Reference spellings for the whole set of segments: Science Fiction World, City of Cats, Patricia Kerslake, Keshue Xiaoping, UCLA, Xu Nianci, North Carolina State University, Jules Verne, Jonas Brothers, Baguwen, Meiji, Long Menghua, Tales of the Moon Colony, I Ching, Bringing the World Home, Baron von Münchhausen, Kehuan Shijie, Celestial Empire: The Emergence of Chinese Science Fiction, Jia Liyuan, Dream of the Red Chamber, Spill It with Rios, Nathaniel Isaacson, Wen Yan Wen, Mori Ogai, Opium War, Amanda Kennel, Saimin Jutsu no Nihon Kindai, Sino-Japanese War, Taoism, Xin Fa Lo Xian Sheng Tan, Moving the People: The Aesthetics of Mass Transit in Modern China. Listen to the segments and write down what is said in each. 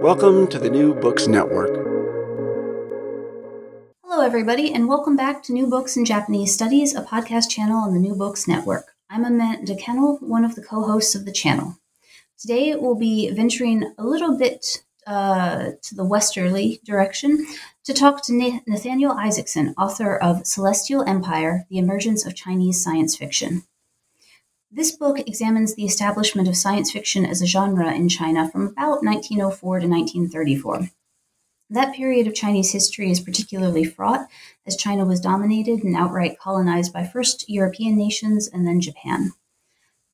Welcome to the New Books Network. Hello, everybody, and welcome back to New Books in Japanese Studies, a podcast channel on the New Books Network. I'm Amanda Kennel, one of the co-hosts of the channel. Today, we'll be venturing a little bit to the westerly direction to talk to Nathaniel Isaacson, author of Celestial Empire: The Emergence of Chinese Science Fiction. This book examines the establishment of science fiction as a genre in China from about 1904 to 1934. That period of Chinese history is particularly fraught, as China was dominated and outright colonized by first European nations and then Japan.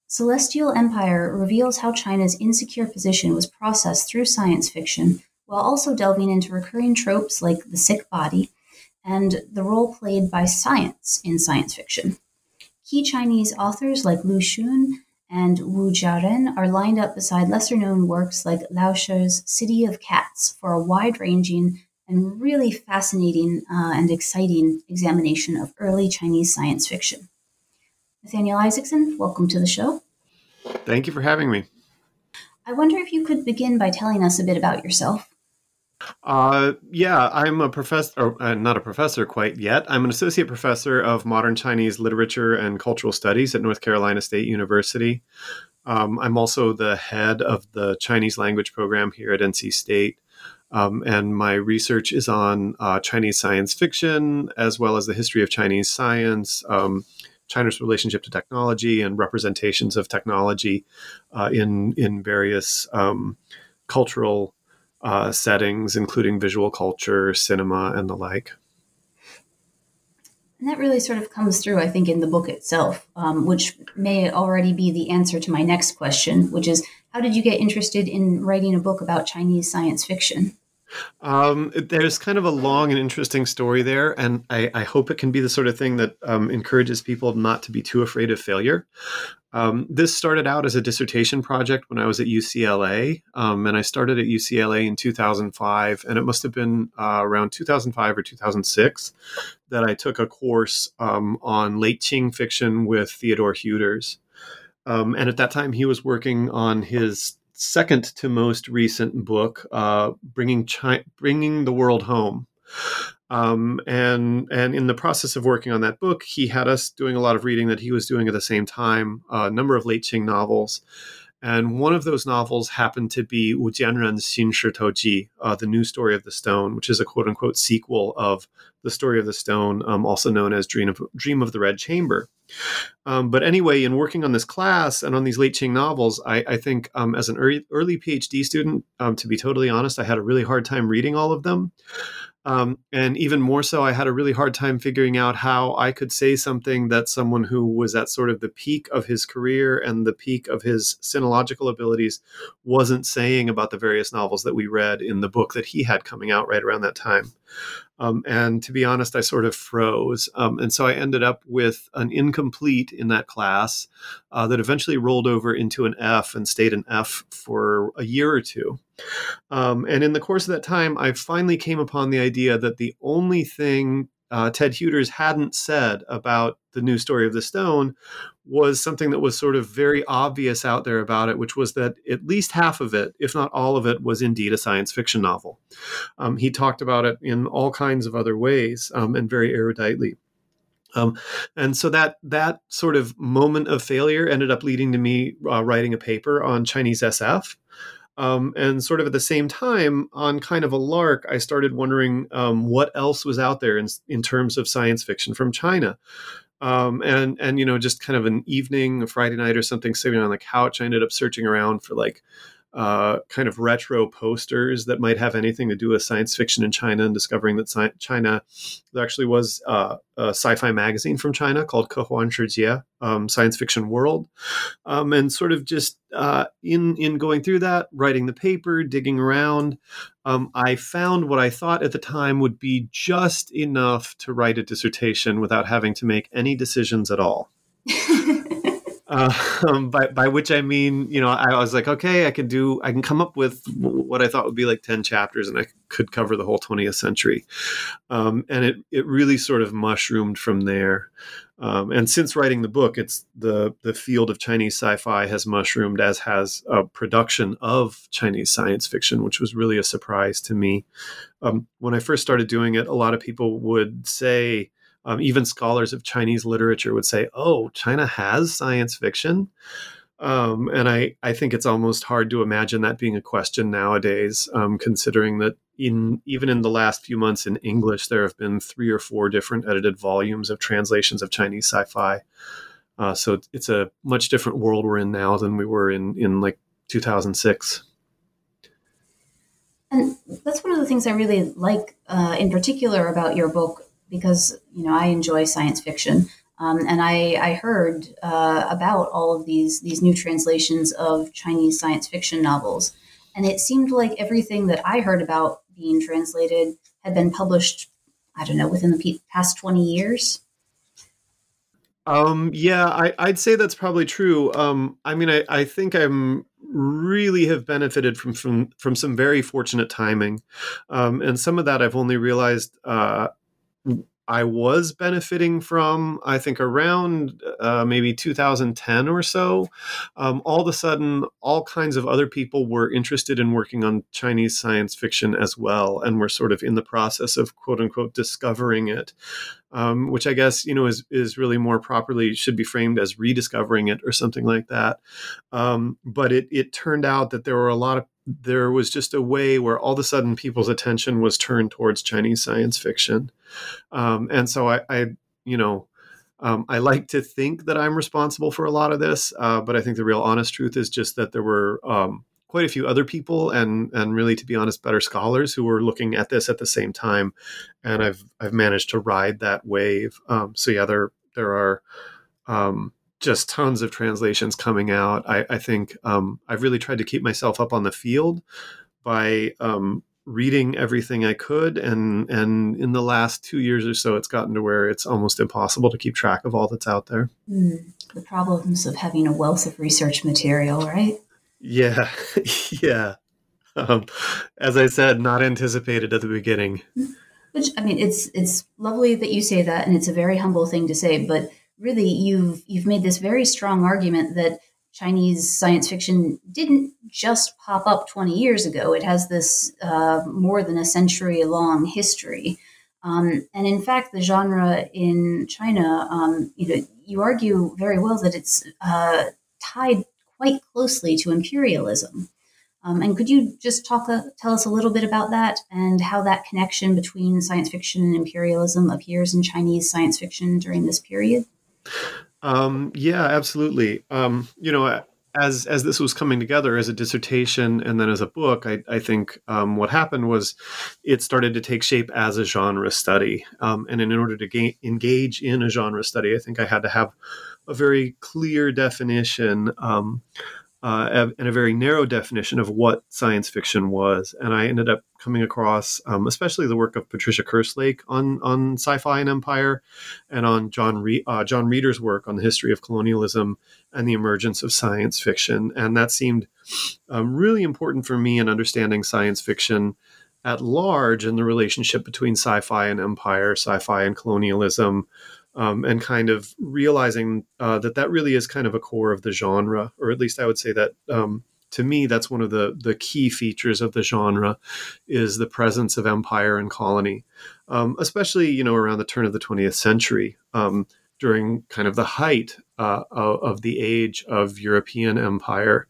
Celestial Empire reveals how China's insecure position was processed through science fiction, while also delving into recurring tropes like the sick body and the role played by science in science fiction. Key Chinese authors like Lu Xun and Wu Jaren are lined up beside lesser-known works like Lao She's City of Cats for a wide-ranging and really fascinating and exciting examination of early Chinese science fiction. Nathaniel Isaacson, welcome to the show. Thank you for having me. I wonder if you could begin by telling us a bit about yourself. I'm a professor, not a professor quite yet. I'm an associate professor of modern Chinese literature and cultural studies at North Carolina State University. I'm also the head of the Chinese language program here at NC State. And my research is on Chinese science fiction, as well as the history of Chinese science, China's relationship to technology, and representations of technology in various cultural settings, including visual culture, cinema, and the like. And that really sort of comes through, I think, in the book itself, which may already be the answer to my next question, which is, how did you get interested in writing a book about Chinese science fiction? There's kind of a long and interesting story there, and I hope it can be the sort of thing that encourages people not to be too afraid of failure. This started out as a dissertation project when I was at UCLA, and I started at UCLA in 2005, and it must have been around 2005 or 2006 that I took a course on late Qing fiction with Theodore Huters. And at that time, he was working on his second to most recent book, Bringing the World Home. And in the process of working on that book, he had us doing a lot of reading that he was doing at the same time, a number of late Qing novels. And one of those novels happened to be Wu Jianren's Xin Shi Touji, The New Story of the Stone, which is a quote-unquote sequel of The Story of the Stone, also known as Dream of the Red Chamber. But anyway, in working on this class and on these late Qing novels, I think as an early PhD student, to be totally honest, I had a really hard time reading all of them. And even more so, I had a really hard time figuring out how I could say something that someone who was at sort of the peak of his career and the peak of his sinological abilities wasn't saying about the various novels that we read in the book that he had coming out right around that time. And to be honest, I sort of froze. And so I ended up with an incomplete in that class that eventually rolled over into an F and stayed an F for a year or two. And in the course of that time, I finally came upon the idea that the only thing Ted Huters hadn't said about The New Story of the Stone was something that was sort of very obvious out there about it, which was that at least half of it, if not all of it, was indeed a science fiction novel. He talked about it in all kinds of other ways and very eruditely. And so that sort of moment of failure ended up leading to me writing a paper on Chinese SF. And sort of at the same time, on kind of a lark, I started wondering what else was out there in terms of science fiction from China. And you know, just kind of an evening, a Friday night or something, sitting on the couch, I ended up searching around for like kind of retro posters that might have anything to do with science fiction in China, and discovering that there actually was a sci-fi magazine from China called Kehuan Shijie, Science Fiction World. And sort of just in going through that, writing the paper, digging around, I found what I thought at the time would be just enough to write a dissertation without having to make any decisions at all. By which I mean, you know, I was like, okay, I can come up with what I thought would be like 10 chapters and I could cover the whole 20th century. And it really sort of mushroomed from there. And since writing the book, it's the field of Chinese sci-fi has mushroomed, as has a production of Chinese science fiction, which was really a surprise to me. When I first started doing it, a lot of people would say, even scholars of Chinese literature would say, oh, China has science fiction. And I think it's almost hard to imagine that being a question nowadays, considering that even in the last few months in English, there have been 3 or 4 different edited volumes of translations of Chinese sci-fi. So it's a much different world we're in now than we were in like 2006. And that's one of the things I really like in particular about your book, because, you know, I enjoy science fiction. And I heard about all of these new translations of Chinese science fiction novels. And it seemed like everything that I heard about being translated had been published, I don't know, within the past 20 years. Yeah, I'd say that's probably true. I mean, I think I'm really have benefited from some very fortunate timing. And some of that I've only realized I was benefiting from, I think, around maybe 2010 or so. All of a sudden, all kinds of other people were interested in working on Chinese science fiction as well, and were sort of in the process of, quote unquote, discovering it, which I guess, you know, is really more properly should be framed as rediscovering it or something like that. But it turned out that there was just a way where all of a sudden people's attention was turned towards Chinese science fiction. And so I like to think that I'm responsible for a lot of this, but I think the real honest truth is just that there were quite a few other people and really, to be honest, better scholars who were looking at this at the same time. And I've managed to ride that wave. So yeah, there are, just tons of translations coming out. I think I've really tried to keep myself up on the field by reading everything I could. And in the last 2 years or so, it's gotten to where it's almost impossible to keep track of all that's out there. The problems of having a wealth of research material, right? Yeah. Yeah. As I said, not anticipated at the beginning. Which, I mean, it's lovely that you say that, and it's a very humble thing to say, but really, you've made this very strong argument that Chinese science fiction didn't just pop up 20 years ago. It has this more than a century-long history, and in fact, the genre in China, you know, you argue very well that it's tied quite closely to imperialism. And could you just tell us a little bit about that and how that connection between science fiction and imperialism appears in Chinese science fiction during this period? Yeah, absolutely. You know, as this was coming together as a dissertation and then as a book, I think what happened was it started to take shape as a genre study. And in order to engage in a genre study, I think I had to have a very clear definition and a very narrow definition of what science fiction was. And I ended up coming across, especially the work of Patricia Kerslake on sci-fi and empire, and on John Reeder's work on the history of colonialism and the emergence of science fiction. And that seemed really important for me in understanding science fiction at large and the relationship between sci-fi and empire, sci-fi and colonialism, and kind of realizing that really is kind of a core of the genre, or at least I would say that to me, that's one of the key features of the genre is the presence of empire and colony, especially, you know, around the turn of the 20th century, during kind of the height of the age of European empire.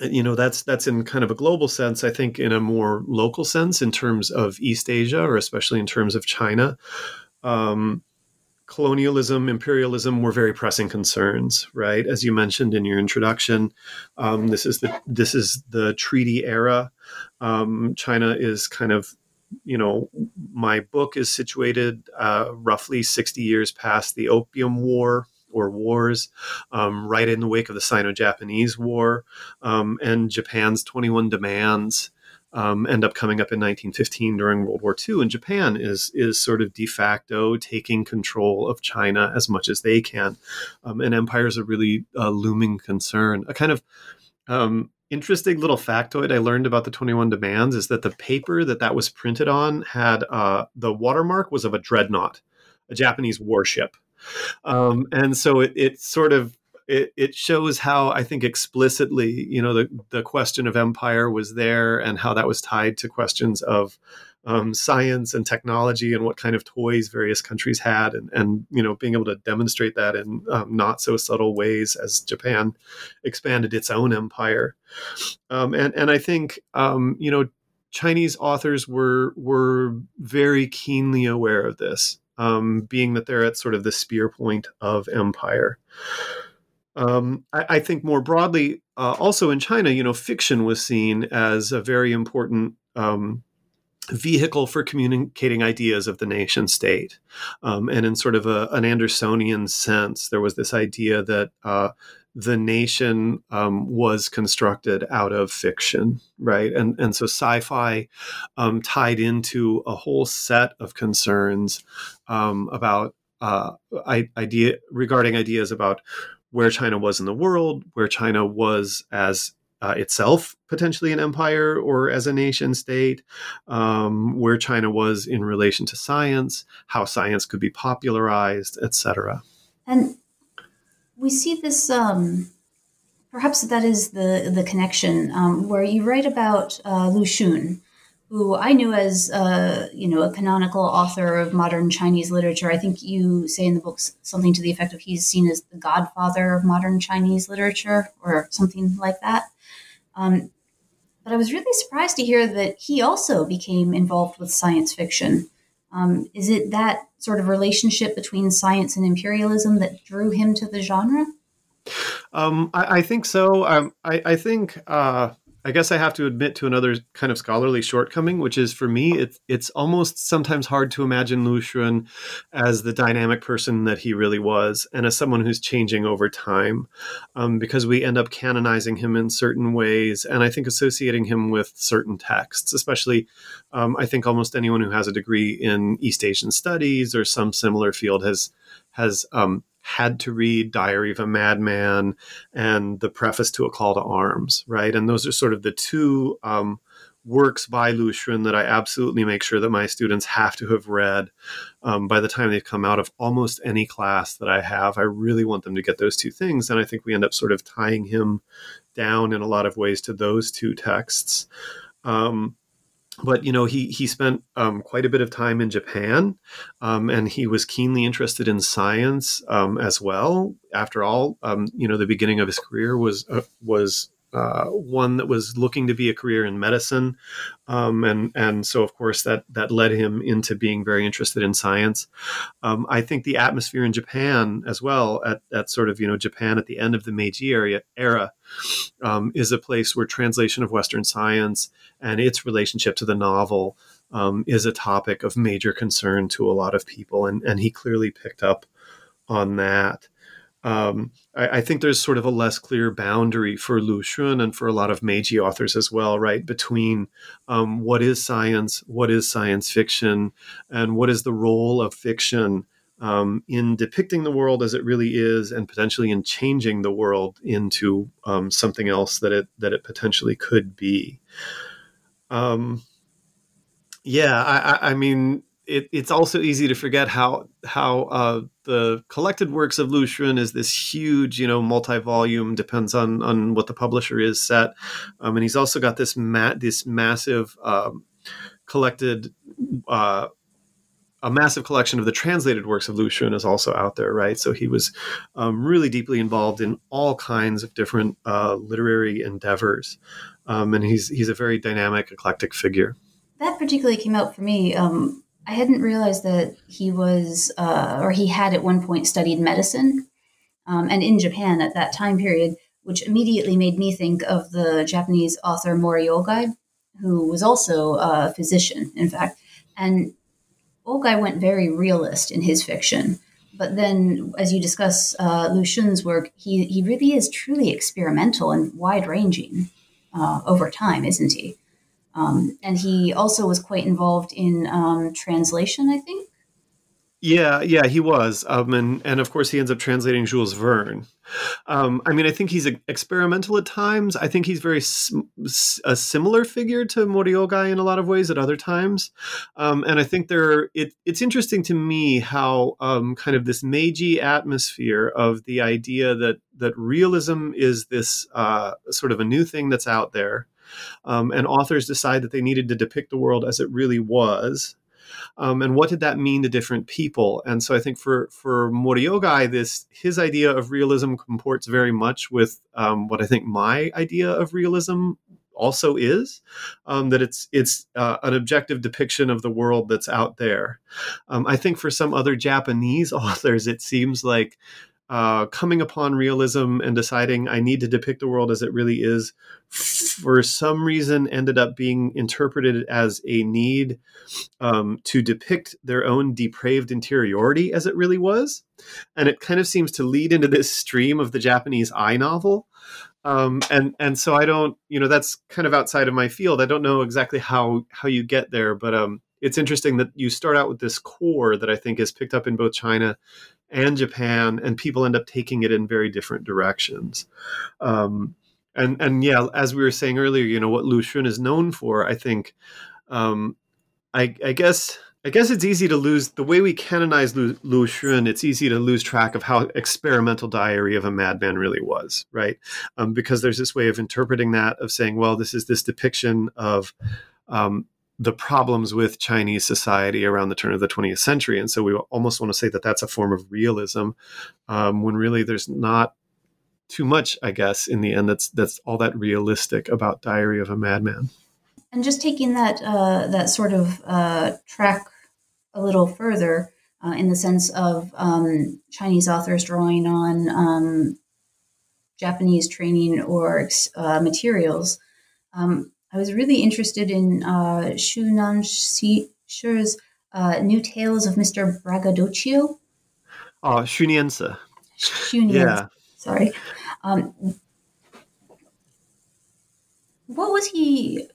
You know, that's in kind of a global sense. I think in a more local sense, in terms of East Asia, or especially in terms of China, colonialism, imperialism were very pressing concerns, right? As you mentioned in your introduction, this is the treaty era. China is kind of, you know, my book is situated roughly 60 years past the Opium War or wars, right in the wake of the Sino-Japanese War, and Japan's 21 demands. end up coming up in 1915 during World War II. And Japan is sort of de facto taking control of China as much as they can. And empire is a really looming concern. A kind of interesting little factoid I learned about the 21 Demands is that the paper that was printed on had the watermark was of a dreadnought, a Japanese warship. And so it sort of, It shows how, I think, explicitly, the question of empire was there and how that was tied to questions of science and technology and what kind of toys various countries had and being able to demonstrate that in not so subtle ways as Japan expanded its own empire. And I think, Chinese authors were very keenly aware of this, being that they're at sort of the spear point of empire. I think more broadly, also in China, fiction was seen as a very important vehicle for communicating ideas of the nation state. And in sort of an Andersonian sense, there was this idea that the nation was constructed out of fiction, right? And so sci-fi tied into a whole set of concerns about ideas about where China was in the world, where China was as itself potentially an empire or as a nation state, where China was in relation to science, how science could be popularized, etc. And we see this, perhaps that is the connection, where you write about Lu Xun, who I knew as, a canonical author of modern Chinese literature. I think you say in the book something to the effect of he's seen as the godfather of modern Chinese literature or something like that. But I was really surprised to hear that he also became involved with science fiction. Is it that sort of relationship between science and imperialism that drew him to the genre? I think so. I think... I guess I have to admit to another kind of scholarly shortcoming, which is for me, it's almost sometimes hard to imagine Lu Xun as the dynamic person that he really was and as someone who's changing over time, because we end up canonizing him in certain ways and I think associating him with certain texts, especially I think almost anyone who has a degree in East Asian studies or some similar field has had to read Diary of a Madman and the preface to A Call to Arms, right? And those are sort of the two works by Lu Xun that I absolutely make sure that my students have to have read by the time they've come out of almost any class that I have. I really want them to get those two things. And I think we end up sort of tying him down in a lot of ways to those two texts. But, he spent quite a bit of time in Japan, and he was keenly interested in science as well. After all, the beginning of his career was one that was looking to be a career in medicine. And so, of course, that led him into being very interested in science. I think the atmosphere in Japan as well, at sort of, Japan at the end of the Meiji era, is a place where translation of Western science and its relationship to the novel is a topic of major concern to a lot of people. And he clearly picked up on that. I think there's sort of a less clear boundary for Lu Xun and for a lot of Meiji authors as well, right? Between what is science fiction, and what is the role of fiction in depicting the world as it really is and potentially in changing the world into something else that it potentially could be. I mean... It's also easy to forget how the collected works of Lu Xun is this huge, multi-volume, depends on what the publisher is set. And he's also got this massive collected, a massive collection of the translated works of Lu Xun is also out there, right? So he was really deeply involved in all kinds of different literary endeavors. And he's a very dynamic, eclectic figure. That particularly came out for me. I hadn't realized that he was, or he had at one point studied medicine, and in Japan at that time period, which immediately made me think of the Japanese author Mori Ogai, who was also a physician, in fact. And Ogai went very realist in his fiction. But then, as you discuss Lu Xun's work, he really is truly experimental and wide-ranging over time, isn't he? And he also was quite involved in translation, I think. Yeah, he was. And of course, he ends up translating Jules Verne. I think he's experimental at times. I think he's very a similar figure to Mori Ogai in a lot of ways at other times. And I think it's interesting to me how kind of this Meiji atmosphere of the idea that realism is this sort of a new thing that's out there. And authors decide that they needed to depict the world as it really was. And what did that mean to different people? And so I think for Mori Ogai, his idea of realism comports very much with what I think my idea of realism also is, that it's an objective depiction of the world that's out there. I think for some other Japanese authors, it seems like coming upon realism and deciding I need to depict the world as it really is, for some reason ended up being interpreted as a need to depict their own depraved interiority as it really was. And it kind of seems to lead into this stream of the Japanese I novel. And so I don't, that's kind of outside of my field. I don't know exactly how you get there, but it's interesting that you start out with this core that I think is picked up in both China and Japan, and people end up taking it in very different directions. And yeah, as we were saying earlier, what Lu Xun is known for, I think, I guess it's easy to lose, the way we canonize Lu Xun, it's easy to lose track of how experimental Diary of a Madman really was, right? Because there's this way of interpreting that, of saying, well, this is this depiction of the problems with Chinese society around the turn of the 20th century. And so we almost want to say that that's a form of realism, when really there's not too much, I guess, in the end, that's all that realistic about Diary of a Madman. And just taking that sort of track a little further, in the sense of Chinese authors drawing on Japanese training or materials, I was really interested in Xu Nianci's New Tales of Mr. Braggadocio. Oh, Xu Nianci. Yeah. Sorry. What was he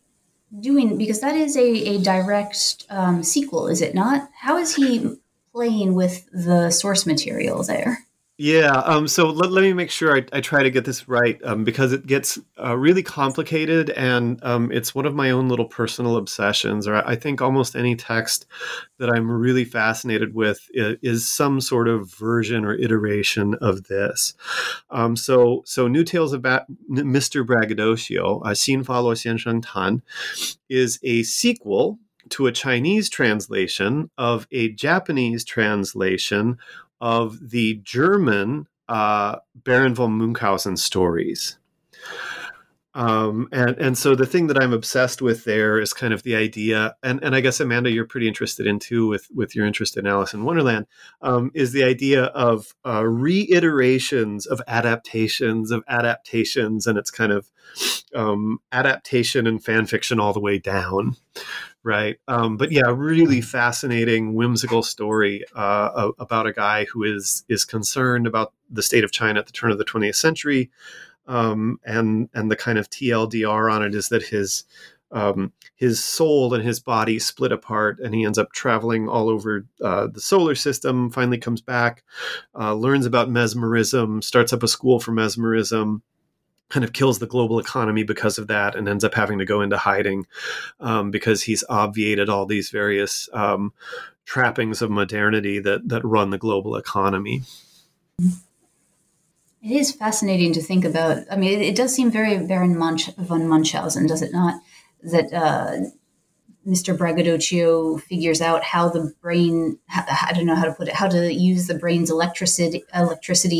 doing? Because that is a direct sequel, is it not? How is he playing with the source material there? Yeah. So let me make sure I try to get this right, because it gets really complicated, and it's one of my own little personal obsessions, or I think almost any text that I'm really fascinated with is some sort of version or iteration of this. So New Tales about Mr. Braggadocio, Xin Fa Lo Xian Sheng Tan, is a sequel to a Chinese translation of a Japanese translation of the German Baron von Münchhausen stories. And so the thing that I'm obsessed with there is kind of the idea, and I guess, Amanda, you're pretty interested in too, with your interest in Alice in Wonderland, is the idea of reiterations of adaptations, and it's kind of adaptation and fan fiction all the way down. Right. But yeah, really fascinating, whimsical story about a guy who is concerned about the state of China at the turn of the 20th century. And the kind of TLDR on it is that his soul and his body split apart, and he ends up traveling all over the solar system, finally comes back, learns about mesmerism, starts up a school for mesmerism, kind of kills the global economy because of that, and ends up having to go into hiding because he's obviated all these various trappings of modernity that run the global economy. It is fascinating to think about. I mean, it does seem very Baron von Munchausen, does it not? That Mr. Braggadocio figures out how the brain, I don't know how to put it, how to use the brain's electricity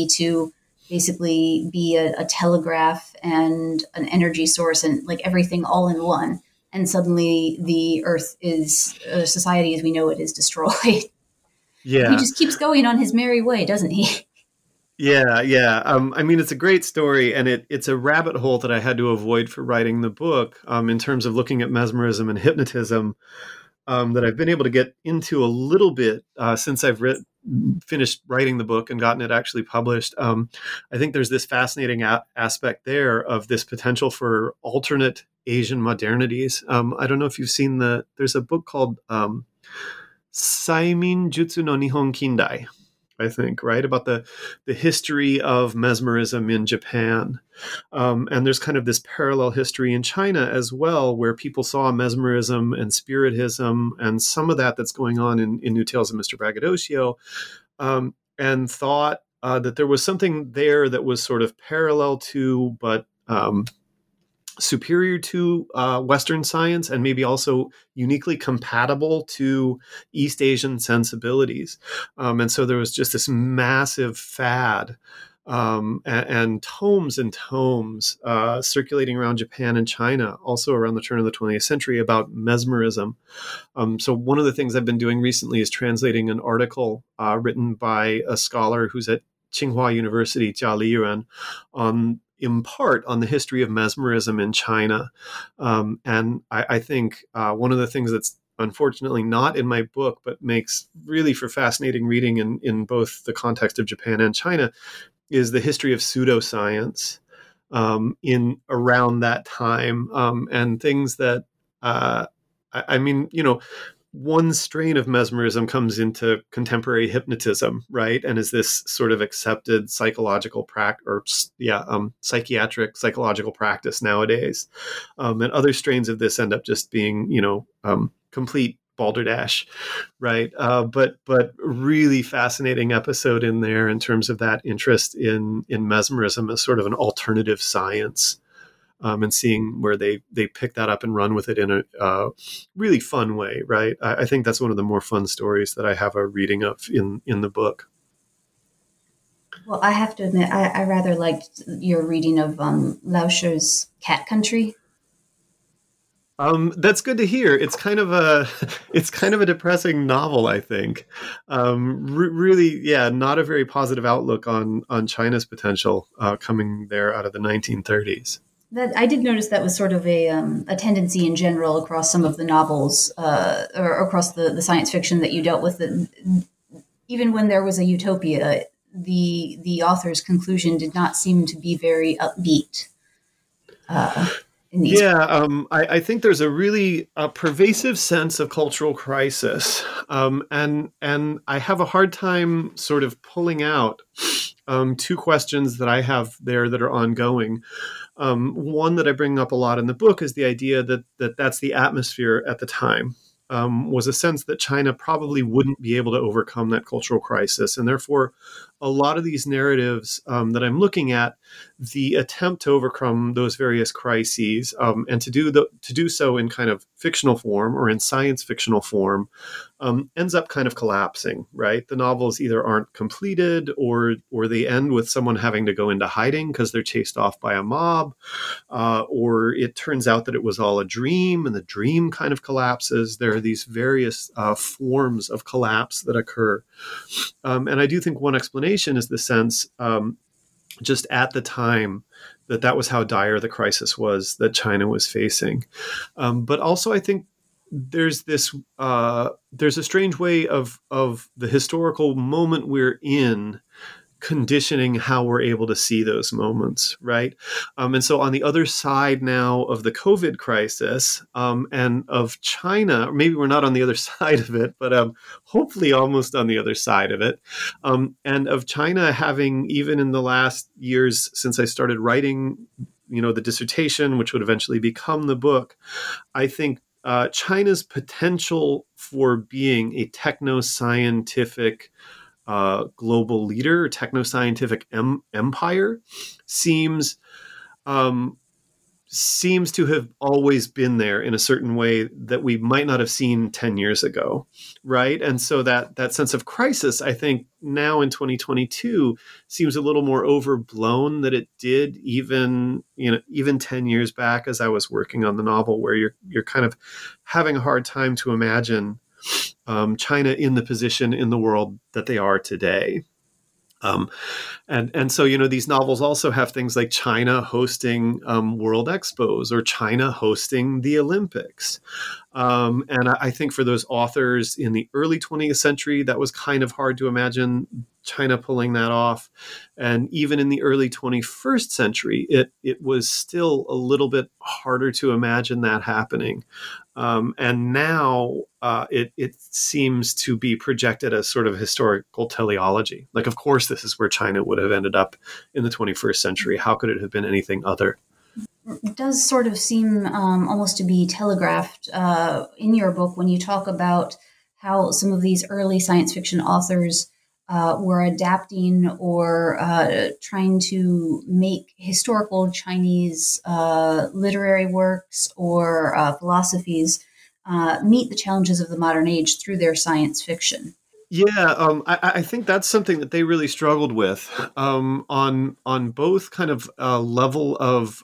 to basically be a telegraph and an energy source and like everything all in one. And suddenly the earth is, society as we know it, is destroyed. Yeah. He just keeps going on his merry way, doesn't he? Yeah. It's a great story, and it's a rabbit hole that I had to avoid for writing the book, in terms of looking at mesmerism and hypnotism, that I've been able to get into a little bit since I've finished writing the book and gotten it actually published. I think there's this fascinating aspect there of this potential for alternate Asian modernities. I don't know if you've seen there's a book called Saimin Jutsu no Nihon Kindai, I think, right? About the history of mesmerism in Japan. And there's kind of this parallel history in China as well, where people saw mesmerism and spiritism and some of that's going on in New Tales of Mr. Braggadocio, and thought that there was something there that was sort of parallel to, but superior to Western science, and maybe also uniquely compatible to East Asian sensibilities. And so there was just this massive fad and tomes and tomes circulating around Japan and China, also around the turn of the 20th century, about mesmerism. So one of the things I've been doing recently is translating an article written by a scholar who's at Tsinghua University, Jia Liyuan, in part on the history of mesmerism in China. And I think one of the things that's unfortunately not in my book, but makes really for fascinating reading in both the context of Japan and China, is the history of pseudoscience in around that time. And things that, I mean, you know, one strain of mesmerism comes into contemporary hypnotism, right? And is this sort of accepted psychological psychiatric psychological practice nowadays. And other strains of this end up just being, you know, complete balderdash, right? But really fascinating episode in there in terms of that interest in mesmerism as sort of an alternative science. And seeing where they pick that up and run with it in a really fun way, right? I think that's one of the more fun stories that I have a reading of in the book. Well, I have to admit, I rather liked your reading of Lao Shu's Cat Country. That's good to hear. It's kind of a depressing novel, I think. Really, yeah, not a very positive outlook on China's potential coming there out of the 1930s. That I did notice that was sort of a tendency in general across some of the novels or across the science fiction that you dealt with. That even when there was a utopia, the author's conclusion did not seem to be very upbeat. I think there's a really pervasive sense of cultural crisis, and I have a hard time sort of pulling out two questions that I have there that are ongoing. One that I bring up a lot in the book is the idea that that's the atmosphere at the time, was a sense that China probably wouldn't be able to overcome that cultural crisis. And therefore, a lot of these narratives that I'm looking at, the attempt to overcome those various crises and to do so in kind of fictional form or in science fictional form ends up kind of collapsing, right? The novels either aren't completed or they end with someone having to go into hiding because they're chased off by a mob, or it turns out that it was all a dream and the dream kind of collapses. There are these various forms of collapse that occur. And I do think one explanation is the sense just at the time that was how dire the crisis was that China was facing. But also I think there's this, there's a strange way of the historical moment we're in conditioning how we're able to see those moments, right? And so on the other side now of the COVID crisis and of China, maybe we're not on the other side of it, but hopefully almost on the other side of it, and of China having, even in the last years since I started writing, you know, the dissertation, which would eventually become the book, I think China's potential for being a techno-scientific global leader, techno-scientific empire, seems to have always been there in a certain way that we might not have seen 10 years ago, right? And so that sense of crisis, I think, now in 2022 seems a little more overblown than it did even 10 years back as I was working on the novel, where you're kind of having a hard time to imagine China in the position in the world that they are today. And so, you know, these novels also have things like China hosting World Expos or China hosting the Olympics. And I think for those authors in the early 20th century, that was kind of hard to imagine China pulling that off. And even in the early 21st century, it was still a little bit harder to imagine that happening. And now it seems to be projected as sort of historical teleology. Like, of course, this is where China would have ended up in the 21st century. How could it have been anything other? It does sort of seem almost to be telegraphed in your book when you talk about how some of these early science fiction authors were adapting or trying to make historical Chinese literary works or philosophies meet the challenges of the modern age through their science fiction. Yeah, I think that's something that they really struggled with on both kind of a level of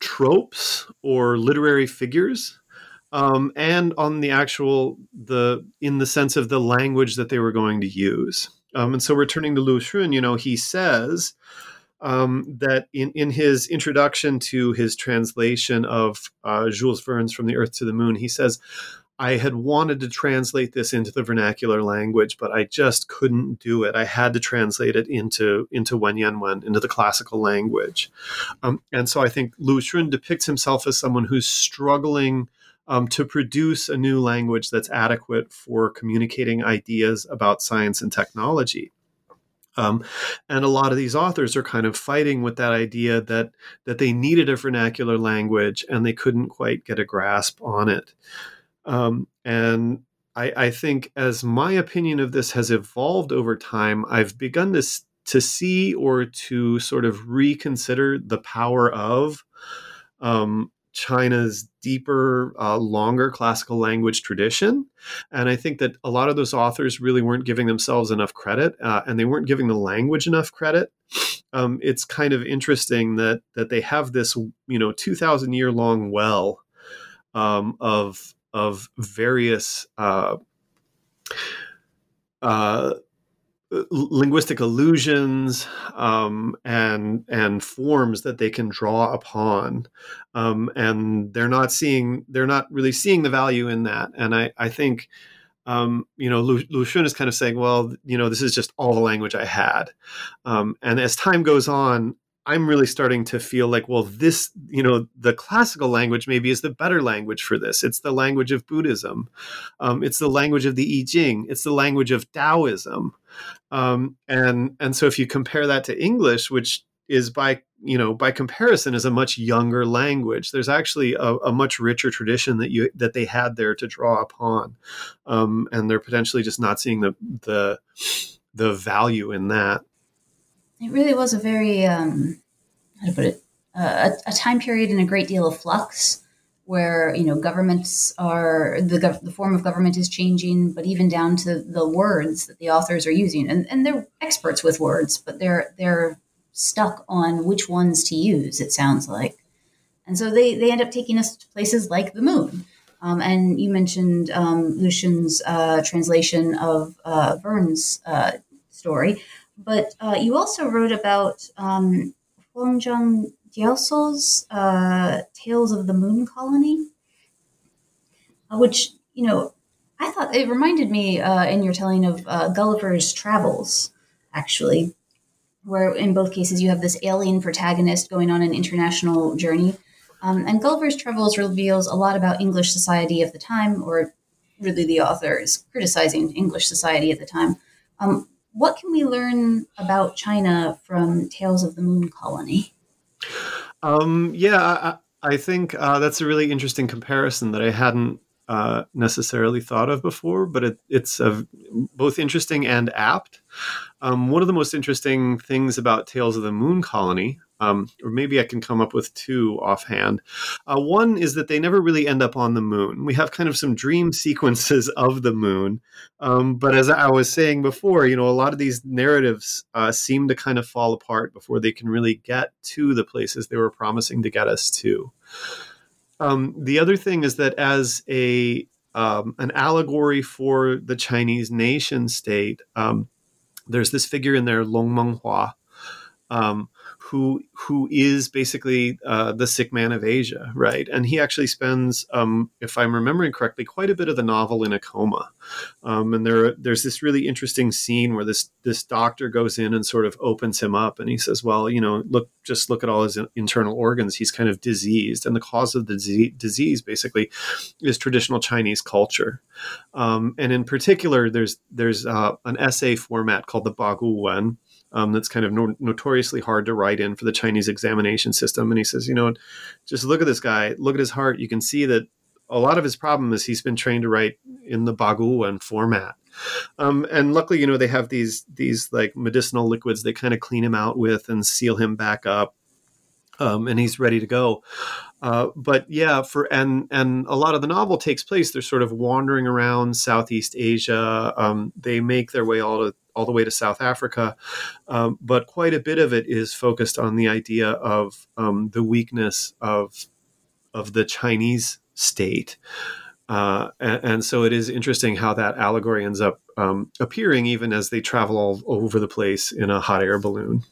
tropes or literary figures. And on the actual, in the sense of the language that they were going to use. And so returning to Lu Xun, he says that in his introduction to his translation of Jules Verne's From the Earth to the Moon, he says, I had wanted to translate this into the vernacular language, but I just couldn't do it. I had to translate it into Wen Yan Wen, into the classical language. And so I think Lu Xun depicts himself as someone who's struggling to produce a new language that's adequate for communicating ideas about science and technology. And a lot of these authors are kind of fighting with that idea that they needed a vernacular language and they couldn't quite get a grasp on it. And I think as my opinion of this has evolved over time, I've begun to see or to sort of reconsider the power of China's deeper, longer classical language tradition. And I think that a lot of those authors really weren't giving themselves enough credit, and they weren't giving the language enough credit. It's kind of interesting that they have this, 2,000 year long well of various linguistic allusions and forms that they can draw upon, and they're not really seeing the value in that. And I think Lu Xun is kind of saying, well, this is just all the language I had, and as time goes on, I'm really starting to feel like, well, this, the classical language maybe is the better language for this. It's the language of Buddhism. It's the language of the I Ching. It's the language of Taoism. And so if you compare that to English, which is by comparison is a much younger language, there's actually a much richer tradition that they had there to draw upon. And they're potentially just not seeing the value in that. It really was a very, how to put it, a time period in a great deal of flux where, governments are, the form of government is changing, but even down to the words that the authors are using. And they're experts with words, but they're stuck on which ones to use, it sounds like. And so they end up taking us to places like the moon. And you mentioned Lu Xun's translation of Verne's story. But you also wrote about Huang Zhang Diaoso's Tales of the Moon Colony, which, I thought it reminded me in your telling of Gulliver's Travels, actually, where in both cases you have this alien protagonist going on an international journey. And Gulliver's Travels reveals a lot about English society of the time, or really the author is criticizing English society at the time. What can we learn about China from Tales of the Moon Colony? I think that's a really interesting comparison that I hadn't necessarily thought of before, but it's both interesting and apt. One of the most interesting things about Tales of the Moon Colony, or maybe I can come up with two offhand. One is that they never really end up on the moon. We have kind of some dream sequences of the moon. But as I was saying before, a lot of these narratives seem to kind of fall apart before they can really get to the places they were promising to get us to. The other thing is that as an allegory for the Chinese nation state, there's this figure in there, Long Menghua, who is basically the sick man of Asia, right? And he actually spends, if I'm remembering correctly, quite a bit of the novel in a coma. And there's this really interesting scene where this doctor goes in and sort of opens him up, and he says, well, look at all his internal organs. He's kind of diseased. And the cause of the disease basically is traditional Chinese culture. And in particular, there's an essay format called the Baguwen, that's kind of notoriously hard to write in for the Chinese examination system. And he says, just look at this guy, look at his heart. You can see that a lot of his problem is he's been trained to write in the Baguwen format. And luckily, they have these like medicinal liquids they kind of clean him out with and seal him back up. And he's ready to go. But a lot of the novel takes place. They're sort of wandering around Southeast Asia. They make their way all the way to South Africa. But quite a bit of it is focused on the idea of the weakness of the Chinese state. And so it is interesting how that allegory ends up appearing even as they travel all over the place in a hot air balloon.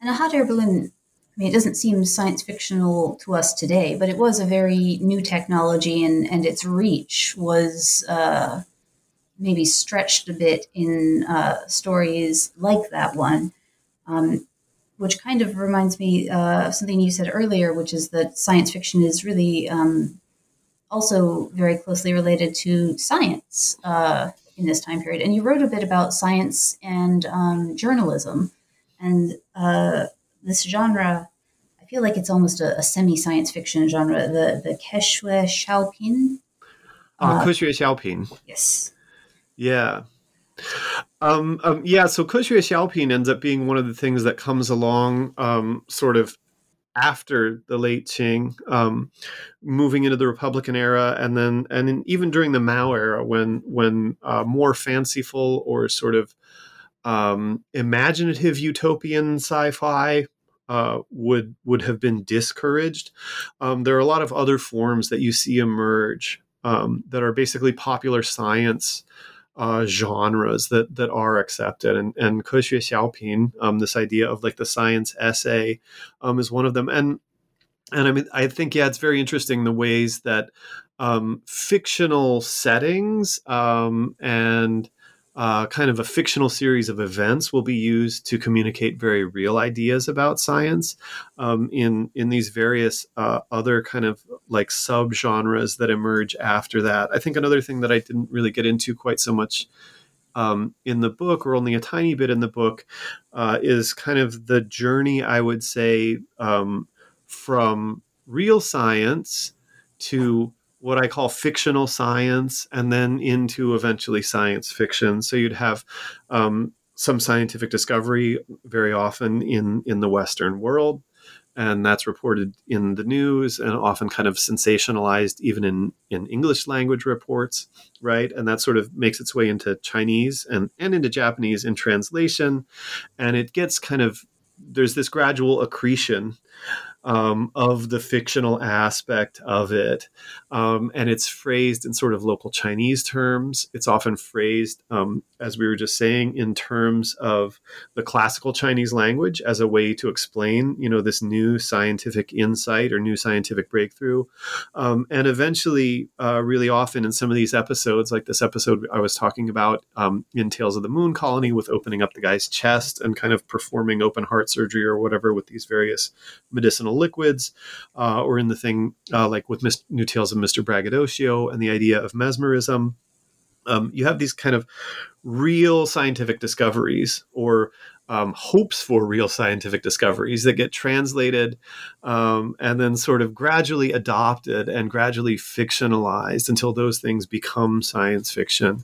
And a hot air balloon, it doesn't seem science fictional to us today, but it was a very new technology, and its reach was maybe stretched a bit in stories like that one, which kind of reminds me of something you said earlier, which is that science fiction is really also very closely related to science in this time period. And you wrote a bit about science and journalism, and this genre, I feel like it's almost a semi-science fiction genre, the Keshue Xiaoping. Keshue Xiaoping. Yes. Yeah. So Keshue Xiaoping ends up being one of the things that comes along sort of after the late Qing, moving into the Republican era, and then even during the Mao era when more fanciful or sort of imaginative utopian sci-fi would have been discouraged. There are a lot of other forms that you see emerge that are basically popular science genres that are accepted. And Keshue Xiaoping, this idea of like the science essay, is one of them. And I mean, I think, it's very interesting the ways that fictional settings kind of a fictional series of events will be used to communicate very real ideas about science in these various other kind of like subgenres that emerge after that. I think another thing that I didn't really get into quite so much in the book, or only a tiny bit in the book, is kind of the journey, I would say, from real science to what I call fictional science, and then into eventually science fiction. So you'd have some scientific discovery very often in the Western world, and that's reported in the news and often kind of sensationalized even in English language reports, right? And that sort of makes its way into Chinese and into Japanese in translation. And it gets kind of, there's this gradual accretion of the fictional aspect of it. And it's phrased in sort of local Chinese terms. It's often phrased, as we were just saying, in terms of the classical Chinese language as a way to explain, this new scientific insight or new scientific breakthrough. And eventually, really often in some of these episodes, like this episode I was talking about in Tales of the Moon Colony, with opening up the guy's chest and kind of performing open heart surgery or whatever with these various medicinal liquids, or in the thing like with New Tales of Mr. Braggadocio and the idea of mesmerism. You have these kind of real scientific discoveries, or hopes for real scientific discoveries, that get translated and then sort of gradually adopted and gradually fictionalized until those things become science fiction.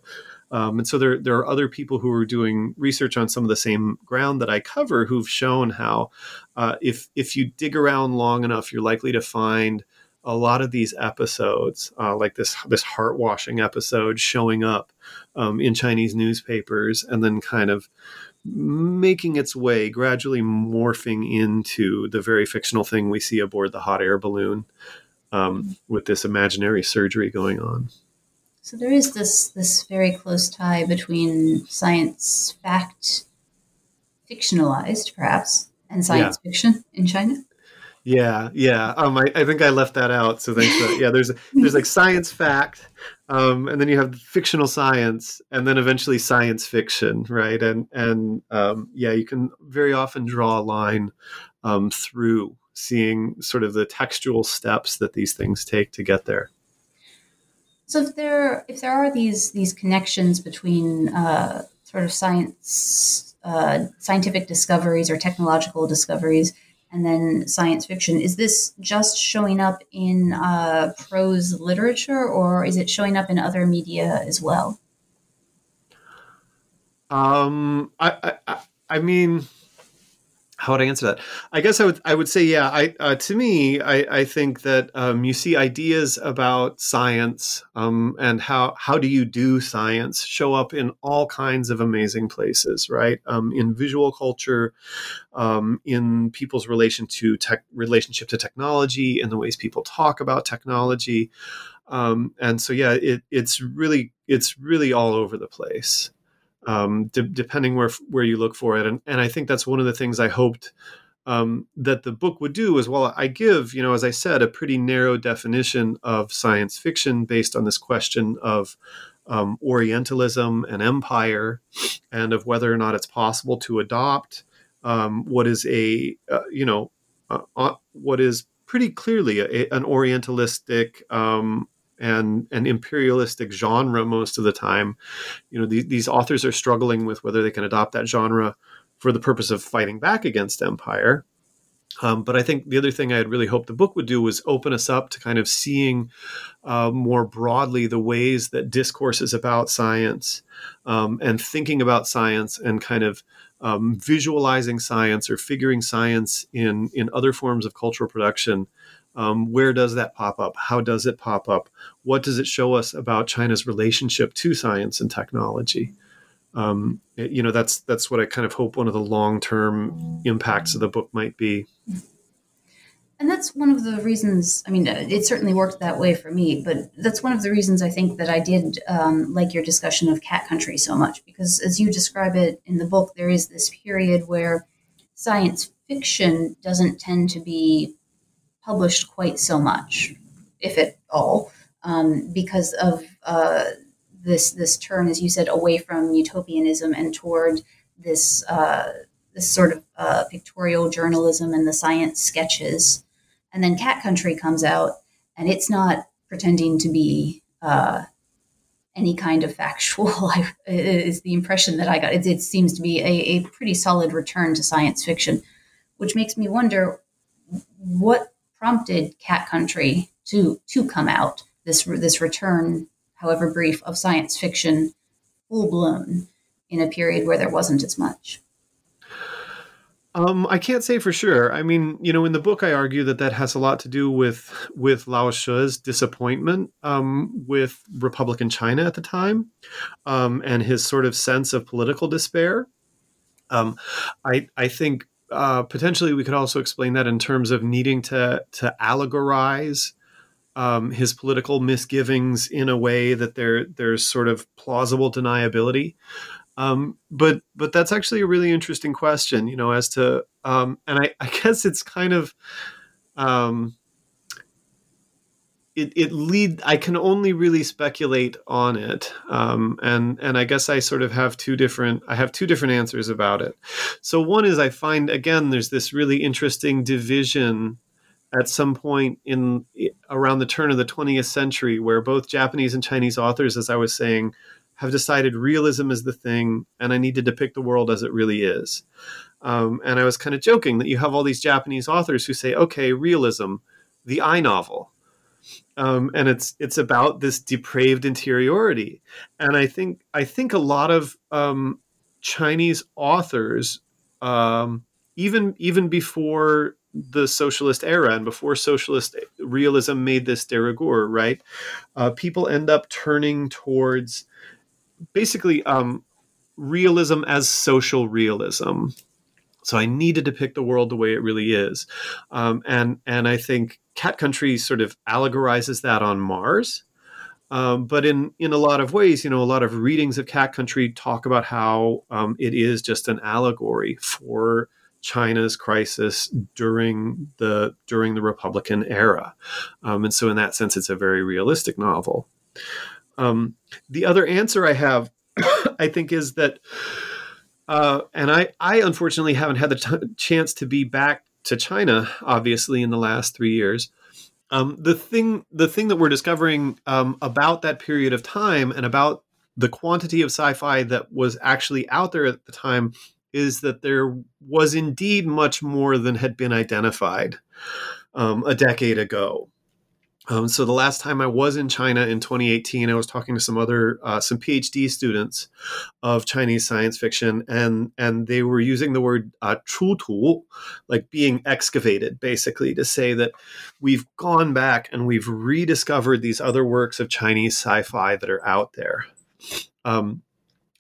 And so there are other people who are doing research on some of the same ground that I cover, who've shown how if you dig around long enough, you're likely to find a lot of these episodes, like this heart-washing episode, showing up in Chinese newspapers, and then kind of making its way, gradually morphing into the very fictional thing we see aboard the hot air balloon with this imaginary surgery going on. So there is this very close tie between science fact, fictionalized perhaps, and science fiction in China. I think I left that out. So thanks for that. Yeah, there's like science fact, and then you have fictional science, and then eventually science fiction, right? And you can very often draw a line through seeing sort of the textual steps that these things take to get there. So if there are these connections between sort of science, scientific discoveries or technological discoveries, and then science fiction, is this just showing up in prose literature, or is it showing up in other media as well? I mean, how would I answer that? I guess I would say, yeah. To me, I think that you see ideas about science and how do you do science show up in all kinds of amazing places, right? In visual culture, in people's relationship to technology, in the ways people talk about technology, and so yeah, it's really all over the place. Depending where you look for it. And I think that's one of the things I hoped that the book would do is, while I give, as I said, a pretty narrow definition of science fiction based on this question of Orientalism and empire, and of whether or not it's possible to adopt what is what is pretty clearly an Orientalistic and an imperialistic genre most of the time. These authors are struggling with whether they can adopt that genre for the purpose of fighting back against empire. But I think the other thing I had really hoped the book would do was open us up to kind of seeing more broadly the ways that discourses about science and thinking about science and kind of visualizing science or figuring science in other forms of cultural production. Where does that pop up? How does it pop up? What does it show us about China's relationship to science and technology? That's what I kind of hope one of the long-term impacts of the book might be. And that's one of the reasons, I mean, it certainly worked that way for me, but that's one of the reasons I think that I did like your discussion of Cat Country so much, because as you describe it in the book, there is this period where science fiction doesn't tend to be published quite so much, if at all, because of this turn, as you said, away from utopianism and toward this sort of pictorial journalism and the science sketches. And then Cat Country comes out, and it's not pretending to be any kind of factual. Is the impression that I got. It seems to be a pretty solid return to science fiction, which makes me wonder what prompted Cat Country to come out, this return, however brief, of science fiction full blown in a period where there wasn't as much. I can't say for sure. I mean, in the book, I argue that has a lot to do with Lao She's disappointment with Republican China at the time, and his sort of sense of political despair. I think. Potentially, we could also explain that in terms of needing to allegorize his political misgivings in a way that there's sort of plausible deniability. But that's actually a really interesting question, as to and I guess it's kind of I can only really speculate on it. And I guess I sort of have two different answers about it. So one is, I find, again, there's this really interesting division at some point in around the turn of the 20th century, where both Japanese and Chinese authors, as I was saying, have decided realism is the thing, and I need to depict the world as it really is. And I was kind of joking that you have all these Japanese authors who say, okay, realism, the I novel. And it's about this depraved interiority, and I think a lot of Chinese authors, even before the socialist era and before socialist realism made this de rigueur, right? People end up turning towards basically realism as social realism. So I need to depict the world the way it really is, and I think Cat Country sort of allegorizes that on Mars. But in a lot of ways, a lot of readings of Cat Country talk about how it is just an allegory for China's crisis during the Republican era. And so in that sense, it's a very realistic novel. The other answer I have, I think, is that, and I unfortunately haven't had the chance to be back to China, obviously, in the last 3 years. The thing that we're discovering about that period of time and about the quantity of sci-fi that was actually out there at the time is that there was indeed much more than had been identified a decade ago. So the last time I was in China in 2018, I was talking to some other some PhD students of Chinese science fiction, and they were using the word "出土," like being excavated, basically, to say that we've gone back and we've rediscovered these other works of Chinese sci-fi that are out there.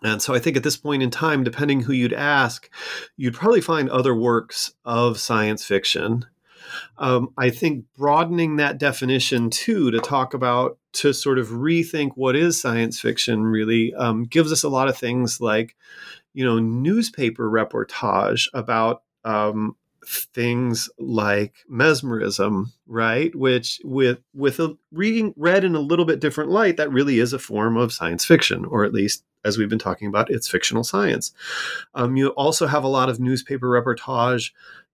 And so I think at this point in time, depending who you'd ask, you'd probably find other works of science fiction. I think broadening that definition too, to sort of rethink what is science fiction really gives us a lot of things like, newspaper reportage about things like mesmerism, right? Which with a read in a little bit different light, that really is a form of science fiction, or at least, as we've been talking about, it's fictional science. You also have a lot of newspaper reportage,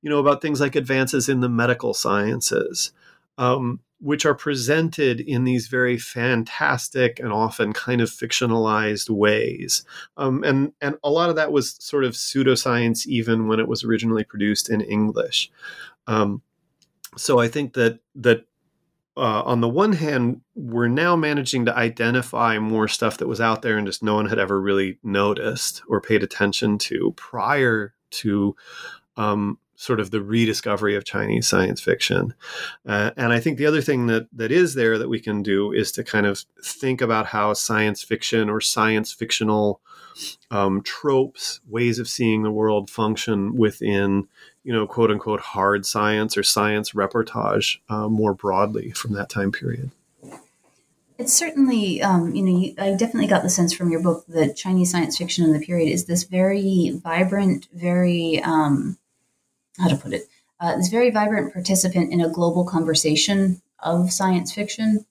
about things like advances in the medical sciences, which are presented in these very fantastic and often kind of fictionalized ways. And a lot of that was sort of pseudoscience even when it was originally produced in English. So I think that on the one hand, we're now managing to identify more stuff that was out there and just no one had ever really noticed or paid attention to prior to sort of the rediscovery of Chinese science fiction. And I think the other thing that is there that we can do is to kind of think about how science fiction or science fictional tropes, ways of seeing the world, function within, quote unquote, hard science or science reportage more broadly from that time period. It's certainly, I definitely got the sense from your book that Chinese science fiction in the period is this very vibrant, very, this very vibrant participant in a global conversation of science fiction,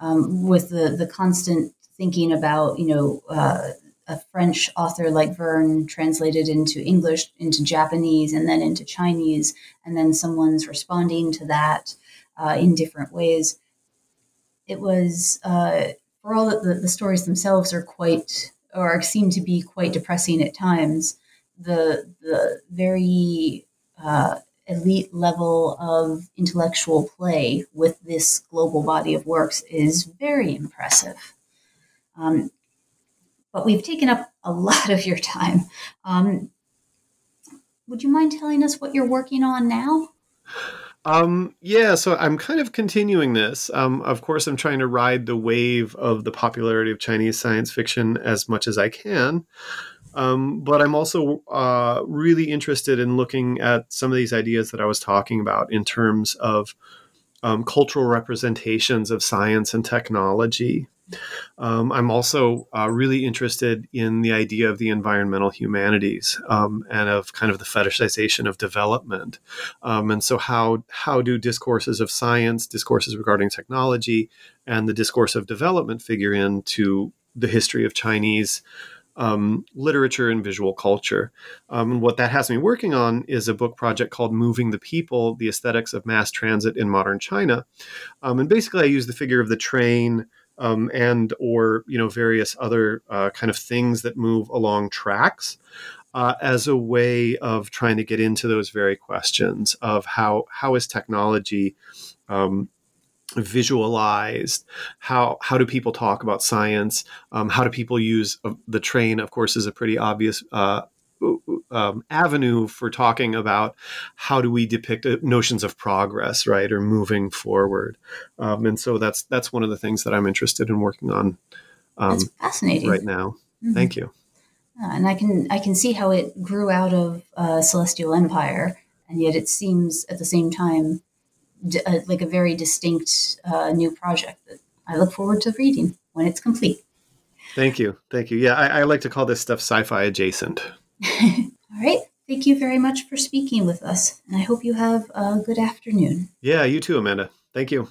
with the constant thinking about, a French author like Verne translated into English, into Japanese, and then into Chinese, and then someone's responding to that in different ways. It was, for all that the stories themselves are seem to be quite depressing at times, the very elite level of intellectual play with this global body of works is very impressive. But we've taken up a lot of your time. Would you mind telling us what you're working on now? Yeah, so I'm kind of continuing this. Of course, I'm trying to ride the wave of the popularity of Chinese science fiction as much as I can. But I'm also really interested in looking at some of these ideas that I was talking about in terms of cultural representations of science and technology. I'm also really interested in the idea of the environmental humanities and of kind of the fetishization of development. And so how do discourses of science, discourses regarding technology, and the discourse of development figure into the history of Chinese literature and visual culture? And what that has me working on is a book project called Moving the People, The Aesthetics of Mass Transit in Modern China. And basically I use the figure of the train and or, various other kind of things that move along tracks as a way of trying to get into those very questions of how is technology visualized, how do people talk about science, how do people use the train, of course, is a pretty obvious avenue for talking about how do we depict notions of progress, right, or moving forward, and so that's one of the things that I'm interested in working on. That's fascinating. Right now, mm-hmm. Thank you. And I can see how it grew out of Celestial Empire, and yet it seems at the same time like a very distinct new project that I look forward to reading when it's complete. Thank you. Yeah, I like to call this stuff sci-fi adjacent. All right. Thank you very much for speaking with us, and I hope you have a good afternoon. Yeah, you too, Amanda. Thank you.